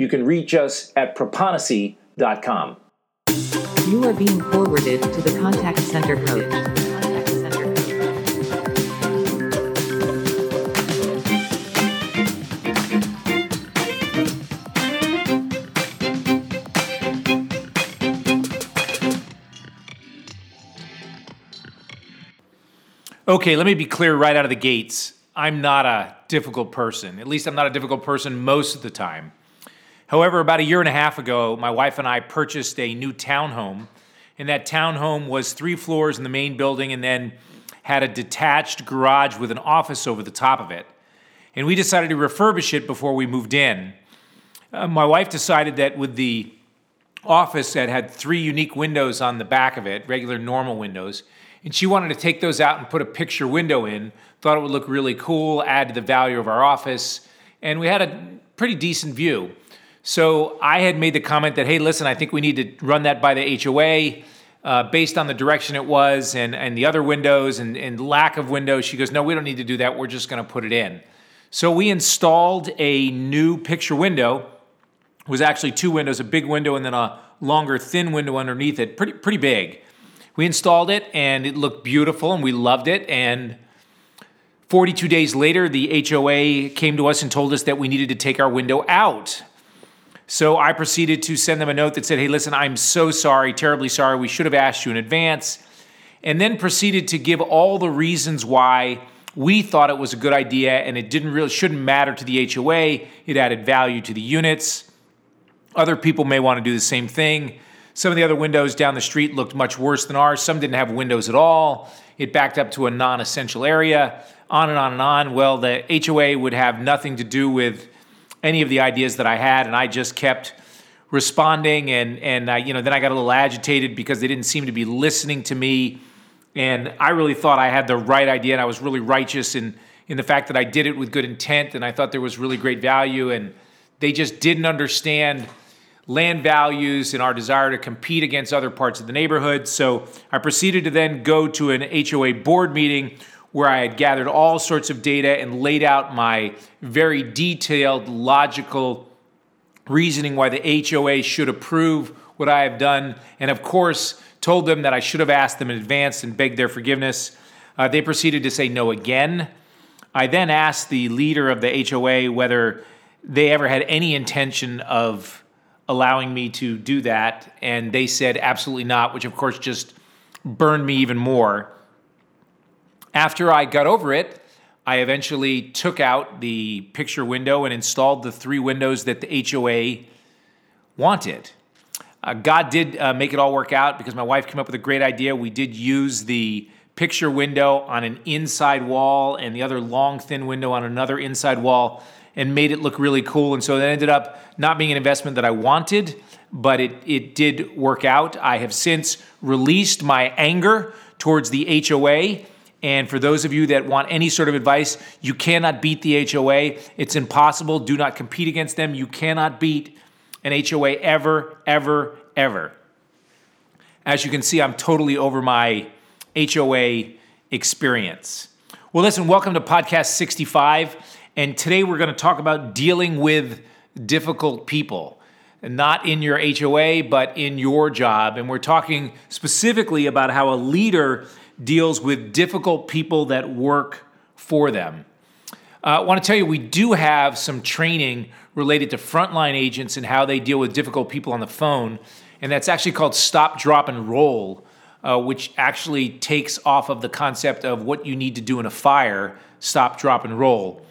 You can reach us at proponency.com. You are being forwarded to the contact center coach. Okay, let me be clear right out of the gates. I'm not a difficult person. At least I'm not a difficult person most of the time. However, about a year and a half ago, my wife and I purchased a new townhome, and that townhome was 3 floors in the main building and then had a detached garage with an office over the top of it. And we decided to refurbish it before we moved in. My wife decided that with the office that had 3 unique windows on the back of it, regular normal windows, and she wanted to take those out and put a picture window in, thought it would look really cool, add to the value of our office, and we had a pretty decent view. So I had made the comment that, hey, listen, I think we need to run that by the HOA based on the direction it was and the other windows and lack of windows. She goes, no, we don't need to do that. We're just going to put it in. So we installed a new picture window. It was actually 2 windows, a big window and then a longer, thin window underneath it, pretty big. We installed it, and it looked beautiful, and we loved it. And 42 days later, the HOA came to us and told us that we needed to take our window out. So I proceeded to send them a note that said, hey, listen, I'm so sorry, terribly sorry. We should have asked you in advance. And then proceeded to give all the reasons why we thought it was a good idea, and it didn't really shouldn't matter to the HOA. It added value to the units. Other people may want to do the same thing. Some of the other windows down the street looked much worse than ours. Some didn't have windows at all. It backed up to a non-essential area, on and on and on. Well, the HOA would have nothing to do with any of the ideas that I had, and I just kept responding. And then I got a little agitated because they didn't seem to be listening to me. And I really thought I had the right idea, and I was really righteous in the fact that I did it with good intent, and I thought there was really great value. And they just didn't understand land values and our desire to compete against other parts of the neighborhood. So I proceeded to then go to an HOA board meeting where I had gathered all sorts of data and laid out my very detailed, logical reasoning why the HOA should approve what I have done. And of course, told them that I should have asked them in advance and begged their forgiveness. They proceeded to say no again. I then asked the leader of the HOA whether they ever had any intention of allowing me to do that, and they said absolutely not, which of course just burned me even more. After I got over it, I eventually took out the picture window and installed the 3 windows that the HOA wanted. God did make it all work out because my wife came up with a great idea. We did use the picture window on an inside wall and the other long, thin window on another inside wall, and made it look really cool. And so it ended up not being an investment that I wanted, but it did work out. I have since released my anger towards the HOA. And for those of you that want any sort of advice, you cannot beat the HOA. It's impossible. Do not compete against them. You cannot beat an HOA ever, ever, ever. As you can see, I'm totally over my HOA experience. Well, listen, welcome to Podcast 65. And today we're going to talk about dealing with difficult people, not in your HOA, but in your job. And we're talking specifically about how a leader deals with difficult people that work for them. I want to tell you, we do have some training related to frontline agents and how they deal with difficult people on the phone. And that's actually called Stop, Drop, and Roll, which actually takes off of the concept of what you need to do in a fire, stop, drop, and roll.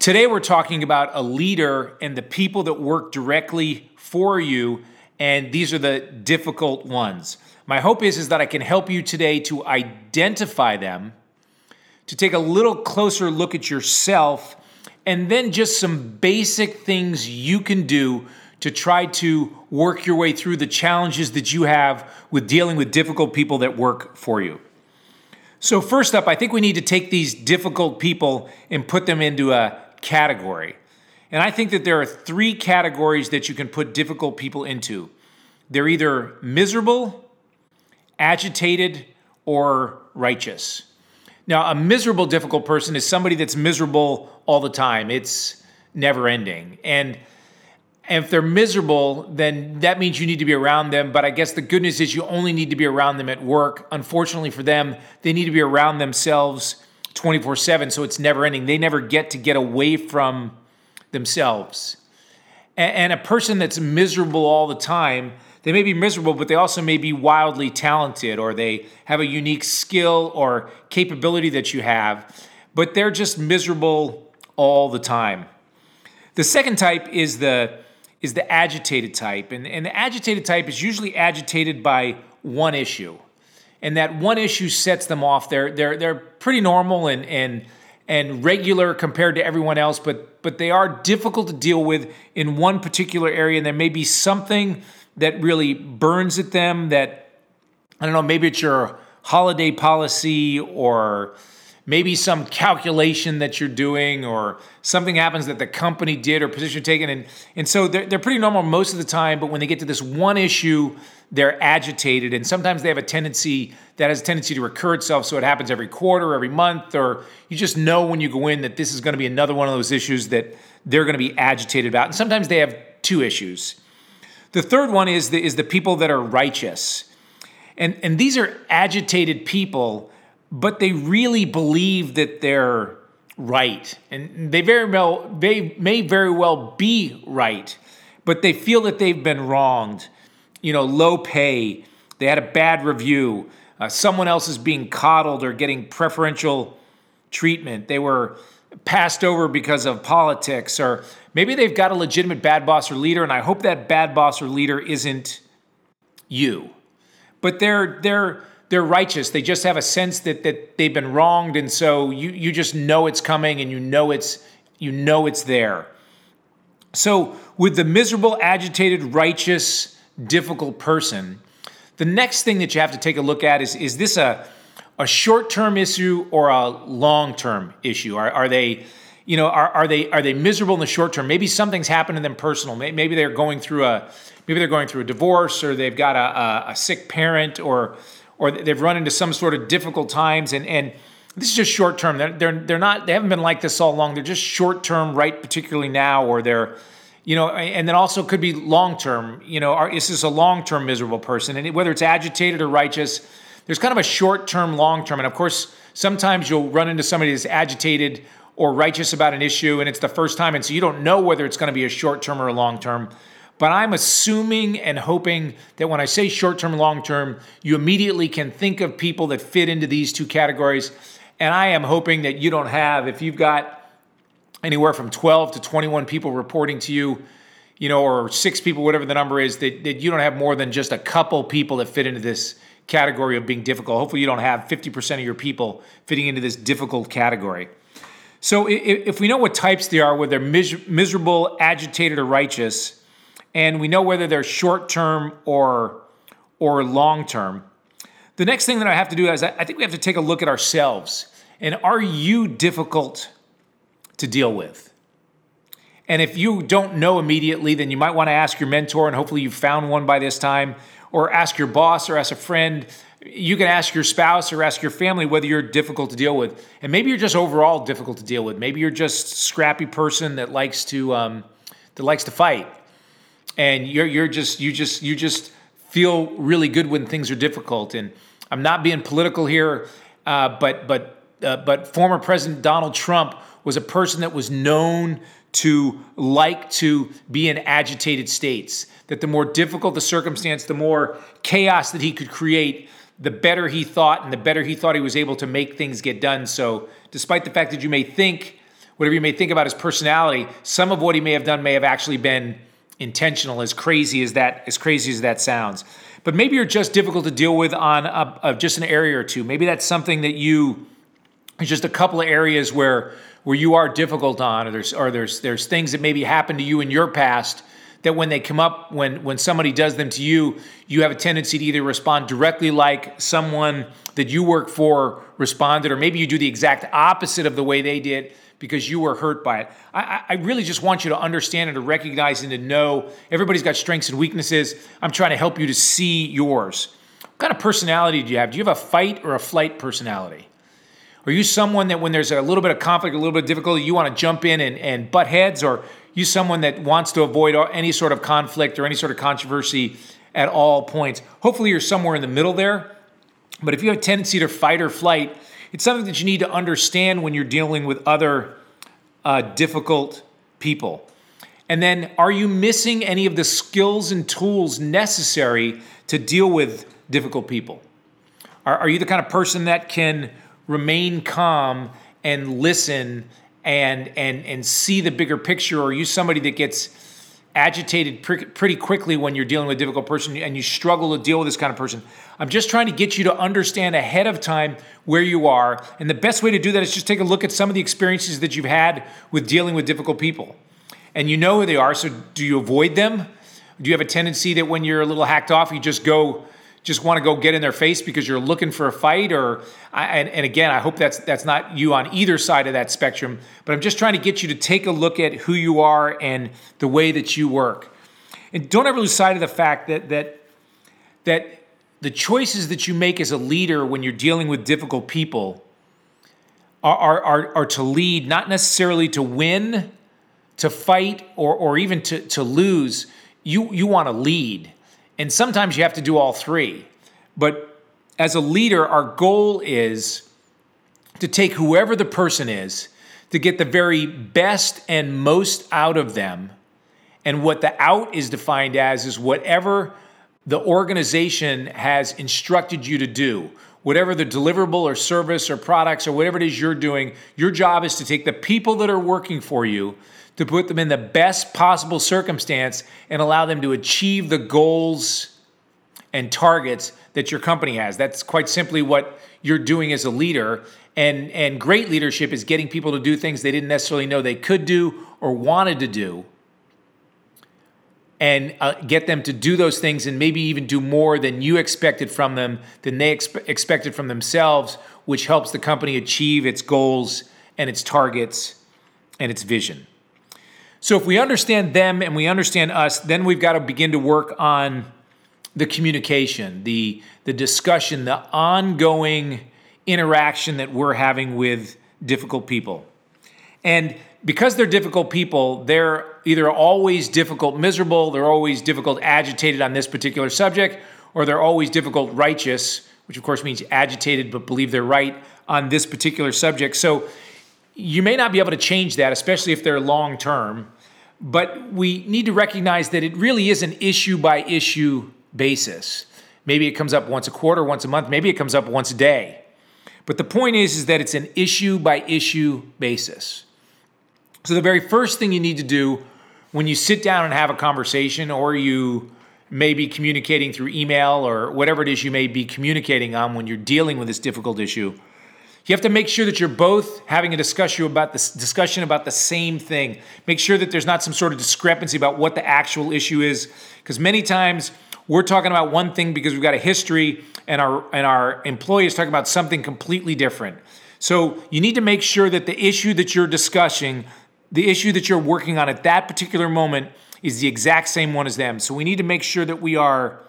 Today, we're talking about a leader and the people that work directly for you, and these are the difficult ones. My hope is that I can help you today to identify them, to take a little closer look at yourself, and then just some basic things you can do to try to work your way through the challenges that you have with dealing with difficult people that work for you. So first up, I think we need to take these difficult people and put them into a category. And I think that there are three categories that you can put difficult people into. They're either miserable, agitated, or righteous. Now, a miserable, difficult person is somebody that's miserable all the time. It's never ending. And if they're miserable, then that means you need to be around them. But I guess the good news is you only need to be around them at work. Unfortunately for them, they need to be around themselves 24/7, so it's never ending. They never get to get away from themselves. And a person that's miserable all the time, they may be miserable, but they also may be wildly talented, or they have a unique skill or capability that you have, but they're just miserable all the time. The second type is the agitated type. And the agitated type is usually agitated by one issue. And that one issue sets them off. They're pretty normal and regular compared to everyone else, but they are difficult to deal with in one particular area. And there may be something that really burns at them that, I don't know, maybe it's your holiday policy, or maybe some calculation that you're doing, or something happens that the company did or position taken. And so they're pretty normal most of the time, but when they get to this one issue, they're agitated. And sometimes they have a tendency that has a tendency to recur itself. So it happens every quarter, every month, or you just know when you go in that this is going to be another one of those issues that they're going to be agitated about. And sometimes they have two issues. The third one is the people that are righteous. And these are agitated people, but they really believe that they're right. And they may very well be right, but they feel that they've been wronged. You know, low pay, they had a bad review, someone else is being coddled or getting preferential treatment. They were passed over because of politics, or maybe they've got a legitimate bad boss or leader, and I hope that bad boss or leader isn't you. But they're righteous. They just have a sense that they've been wronged, and so you just know it's coming, and you know it's there. So with the miserable, agitated, righteous, difficult person, the next thing that you have to take a look at is this a short-term issue or a long-term issue? Are they miserable in the short term? Maybe something's happened to them personal. Maybe they're going through a divorce, or they've got a sick parent, or they've run into some sort of difficult times. And this is just short term. They haven't been like this all along. They're just short term, right? Particularly now, or they're, and then also could be long term. Is this a long term miserable person? And whether it's agitated or righteous, there's kind of a short-term, long-term. And of course, sometimes you'll run into somebody that's agitated or righteous about an issue, and it's the first time, and so you don't know whether it's going to be a short-term or a long-term. But I'm assuming and hoping that when I say short-term, long-term, you immediately can think of people that fit into these two categories. And I am hoping that you don't have, if you've got anywhere from 12 to 21 people reporting to you, or 6 people, whatever the number is, that you don't have more than just a couple people that fit into this category of being difficult. Hopefully you don't have 50% of your people fitting into this difficult category. So if we know what types they are, whether they're miserable, agitated, or righteous, and we know whether they're short-term or long-term, the next thing that I have to do is I think we have to take a look at ourselves. And are you difficult to deal with? And if you don't know immediately, then you might want to ask your mentor, and hopefully you've found one by this time, or ask your boss, or ask a friend. You can ask your spouse or ask your family whether you're difficult to deal with. And maybe you're just overall difficult to deal with. Maybe you're just a scrappy person that likes to fight, and you just feel really good when things are difficult. And I'm not being political here, but former President Donald Trump was a person that was known to like to be in agitated states, that the more difficult the circumstance, the more chaos that he could create, the better he thought, and the better he thought he was able to make things get done. So despite the fact that you may think, whatever you may think about his personality, some of what he may have done may have actually been intentional, as crazy as that sounds. But maybe you're just difficult to deal with on just an area or two. Maybe that's something that you, it's just a couple of areas where where you are difficult on, or there's things that maybe happened to you in your past that when they come up, when somebody does them to you, you have a tendency to either respond directly like someone that you work for responded, or maybe you do the exact opposite of the way they did because you were hurt by it. I really just want you to understand and to recognize and to know everybody's got strengths and weaknesses. I'm trying to help you to see yours. What kind of personality do you have? Do you have a fight or a flight personality? Are you someone that when there's a little bit of conflict, a little bit of difficulty, you want to jump in and butt heads? Or are you someone that wants to avoid any sort of conflict or any sort of controversy at all points? Hopefully you're somewhere in the middle there. But if you have a tendency to fight or flight, it's something that you need to understand when you're dealing with other difficult people. And then, are you missing any of the skills and tools necessary to deal with difficult people? Are you the kind of person that can remain calm and listen and see the bigger picture? Or are you somebody that gets agitated pretty quickly when you're dealing with a difficult person and you struggle to deal with this kind of person? I'm just trying to get you to understand ahead of time where you are. And the best way to do that is just take a look at some of the experiences that you've had with dealing with difficult people. And you know who they are, so do you avoid them? Do you have a tendency that when you're a little hacked off, you just want to go get in their face because you're looking for a fight? And again, I hope that's not you on either side of that spectrum, but I'm just trying to get you to take a look at who you are and the way that you work. And don't ever lose sight of the fact that the choices that you make as a leader when you're dealing with difficult people are to lead, not necessarily to win, to fight, or even to lose. You want to lead. And sometimes you have to do all three. But as a leader, our goal is to take whoever the person is, to get the very best and most out of them. And what the out is defined as is whatever the organization has instructed you to do. Whatever the deliverable or service or products or whatever it is you're doing, your job is to take the people that are working for you, to put them in the best possible circumstance and allow them to achieve the goals and targets that your company has. That's quite simply what you're doing as a leader. And great leadership is getting people to do things they didn't necessarily know they could do or wanted to do, and get them to do those things and maybe even do more than you expected from them, than they expected from themselves, which helps the company achieve its goals and its targets and its vision. So if we understand them and we understand us, then we've got to begin to work on the communication, the discussion, the ongoing interaction that we're having with difficult people. And because they're difficult people, they're either always difficult, miserable, they're always difficult, agitated on this particular subject, or they're always difficult, righteous, which of course means agitated but believe they're right on this particular subject. So you may not be able to change that, especially if they're long-term, but we need to recognize that it really is an issue-by-issue basis. Maybe it comes up once a quarter, once a month, maybe it comes up once a day. But the point is that it's an issue-by-issue basis. So the very first thing you need to do when you sit down and have a conversation, or you may be communicating through email or whatever it is you may be communicating on when you're dealing with this difficult issue, you have to make sure that you're both having a discussion about the same thing. Make sure that there's not some sort of discrepancy about what the actual issue is, because many times we're talking about one thing because we've got a history and our employee is talking about something completely different. So you need to make sure that the issue that you're discussing, the issue that you're working on at that particular moment, is the exact same one as them. So we need to make sure that we are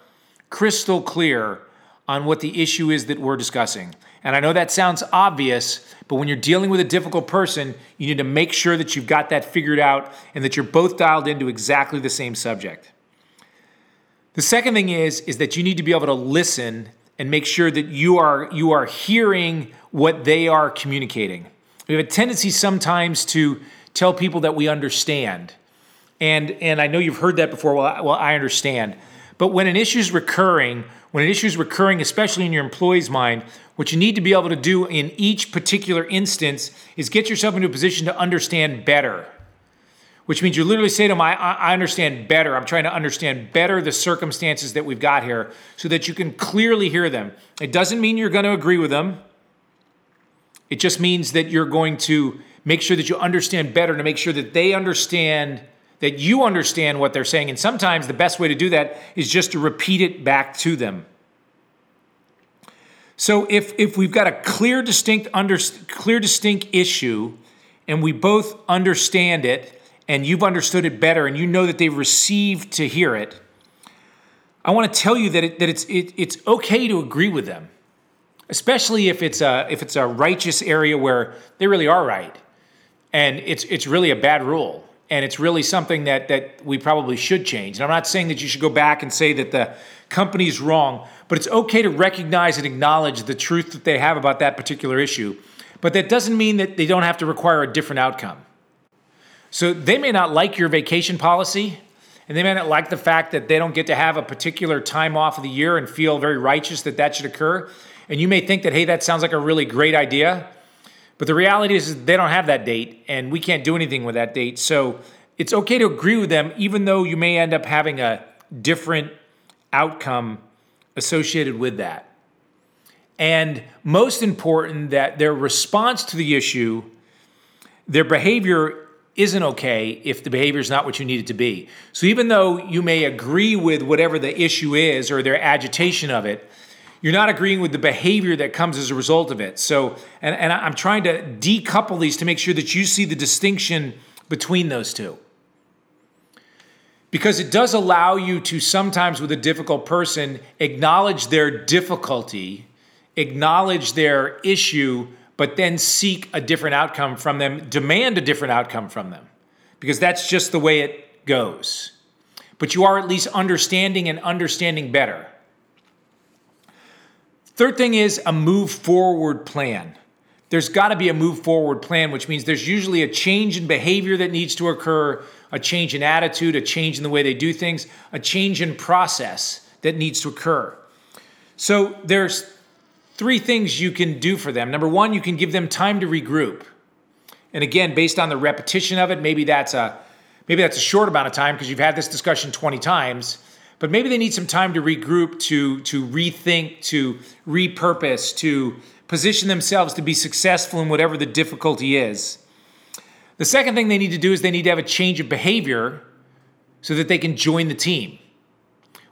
crystal clear on what the issue is that we're discussing. And I know that sounds obvious, but when you're dealing with a difficult person, you need to make sure that you've got that figured out and that you're both dialed into exactly the same subject. The second thing is that you need to be able to listen and make sure that you are hearing what they are communicating. We have a tendency sometimes to tell people that we understand. And I know you've heard that before. Well, I understand. But when an issue is recurring, especially in your employee's mind, what you need to be able to do in each particular instance is get yourself into a position to understand better, which means you literally say to them, I understand better. I'm trying to understand better the circumstances that we've got here so that you can clearly hear them. It doesn't mean you're going to agree with them. It just means that you're going to make sure that you understand better, to make sure that they understand, that you understand what they're saying. And sometimes the best way to do that is just to repeat it back to them. So if we've got a clear, distinct issue, and we both understand it, and you've understood it better, and you know that they've received to hear it, I want to tell you that it's okay to agree with them, especially if it's a righteous area where they really are right, and it's really a bad rule, and it's really something that we probably should change. And I'm not saying that you should go back and say that the company's wrong, but it's okay to recognize and acknowledge the truth that they have about that particular issue. But that doesn't mean that they don't have to require a different outcome. So they may not like your vacation policy, and they may not like the fact that they don't get to have a particular time off of the year and feel very righteous that should occur. And you may think that, hey, that sounds like a really great idea. But the reality is they don't have that date, and we can't do anything with that date. So it's okay to agree with them, even though you may end up having a different outcome associated with that. And most important, that their response to the issue, their behavior isn't okay if the behavior is not what you need it to be. So even though you may agree with whatever the issue is or their agitation of it, you're not agreeing with the behavior that comes as a result of it. So, and I'm trying to decouple these to make sure that you see the distinction between those two. Because it does allow you to sometimes, with a difficult person, acknowledge their difficulty, acknowledge their issue, but then seek a different outcome from them, demand a different outcome from them, because that's just the way it goes. But you are at least understanding and understanding better. Third thing is a move forward plan. There's got to be a move forward plan, which means there's usually a change in behavior that needs to occur, a change in attitude, a change in the way they do things, a change in process that needs to occur. So there's three things you can do for them. Number one, you can give them time to regroup. And again, based on the repetition of it, maybe that's a short amount of time because you've had this discussion 20 times. But maybe they need some time to regroup, to rethink, to repurpose, to position themselves to be successful in whatever the difficulty is. The second thing they need to do is they need to have a change of behavior so that they can join the team,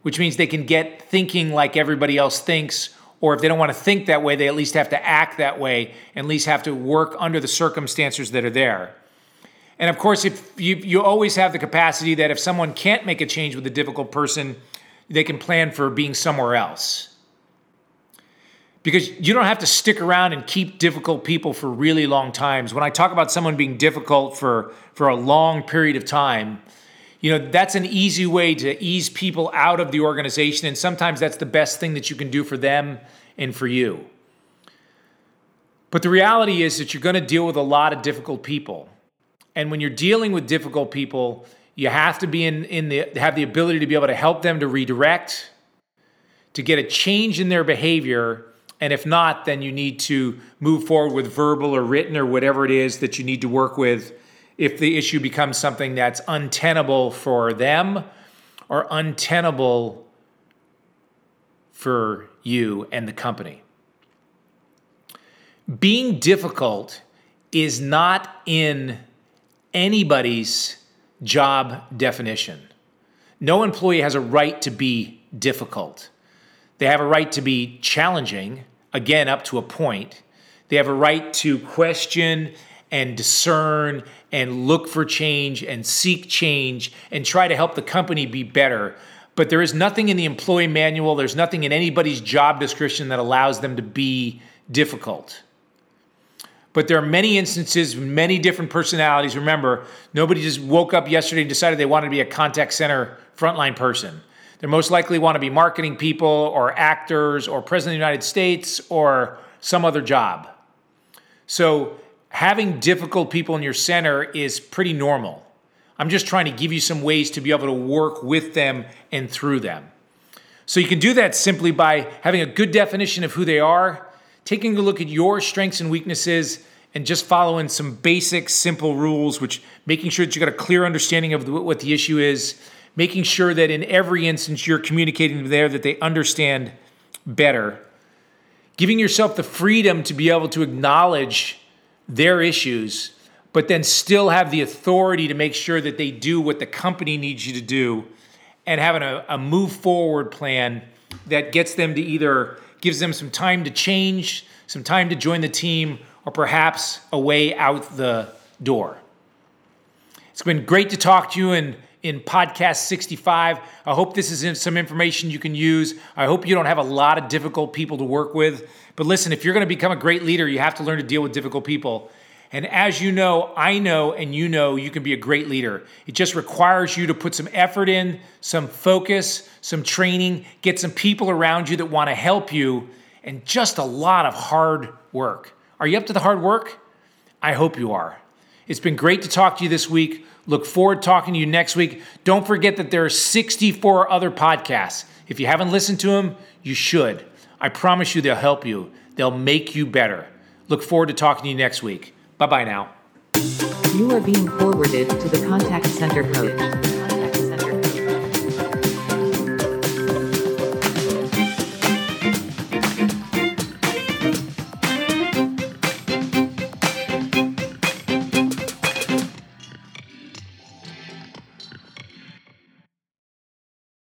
which means they can get thinking like everybody else thinks, or if they don't want to think that way, they at least have to act that way, and at least have to work under the circumstances that are there. And of course, if you always have the capacity that if someone can't make a change with a difficult person, they can plan for being somewhere else. Because you don't have to stick around and keep difficult people for really long times. When I talk about someone being difficult for a long period of time, that's an easy way to ease people out of the organization. And sometimes that's the best thing that you can do for them and for you. But the reality is that you're going to deal with a lot of difficult people. And when you're dealing with difficult people, you have to be have the ability to be able to help them to redirect, to get a change in their behavior. And if not, then you need to move forward with verbal or written or whatever it is that you need to work with if the issue becomes something that's untenable for them or untenable for you and the company. Being difficult is not in anybody's job definition. No employee has a right to be difficult. They have a right to be challenging, again, up to a point. They have a right to question and discern and look for change and seek change and try to help the company be better. But there is nothing in the employee manual, there's nothing in anybody's job description that allows them to be difficult. But there are many instances, many different personalities. Remember, nobody just woke up yesterday and decided they wanted to be a contact center frontline person. They most likely want to be marketing people or actors or president of the United States or some other job. So having difficult people in your center is pretty normal. I'm just trying to give you some ways to be able to work with them and through them. So you can do that simply by having a good definition of who they are, taking a look at your strengths and weaknesses, and just following some basic, simple rules, which making sure that you got a clear understanding of what the issue is, making sure that in every instance you're communicating there that they understand better, giving yourself the freedom to be able to acknowledge their issues, but then still have the authority to make sure that they do what the company needs you to do, and having a move forward plan that gets them to either gives them some time to change, some time to join the team, or perhaps a way out the door. It's been great to talk to you in podcast 65. I hope this is some information you can use. I hope you don't have a lot of difficult people to work with. But listen, if you're going to become a great leader, you have to learn to deal with difficult people. And as you know, I know, and you know, you can be a great leader. It just requires you to put some effort in, some focus, some training, get some people around you that want to help you, and just a lot of hard work. Are you up to the hard work? I hope you are. It's been great to talk to you this week. Look forward to talking to you next week. Don't forget that there are 64 other podcasts. If you haven't listened to them, you should. I promise you they'll help you. They'll make you better. Look forward to talking to you next week. Bye-bye now. You are being forwarded to the Contact Center Coach.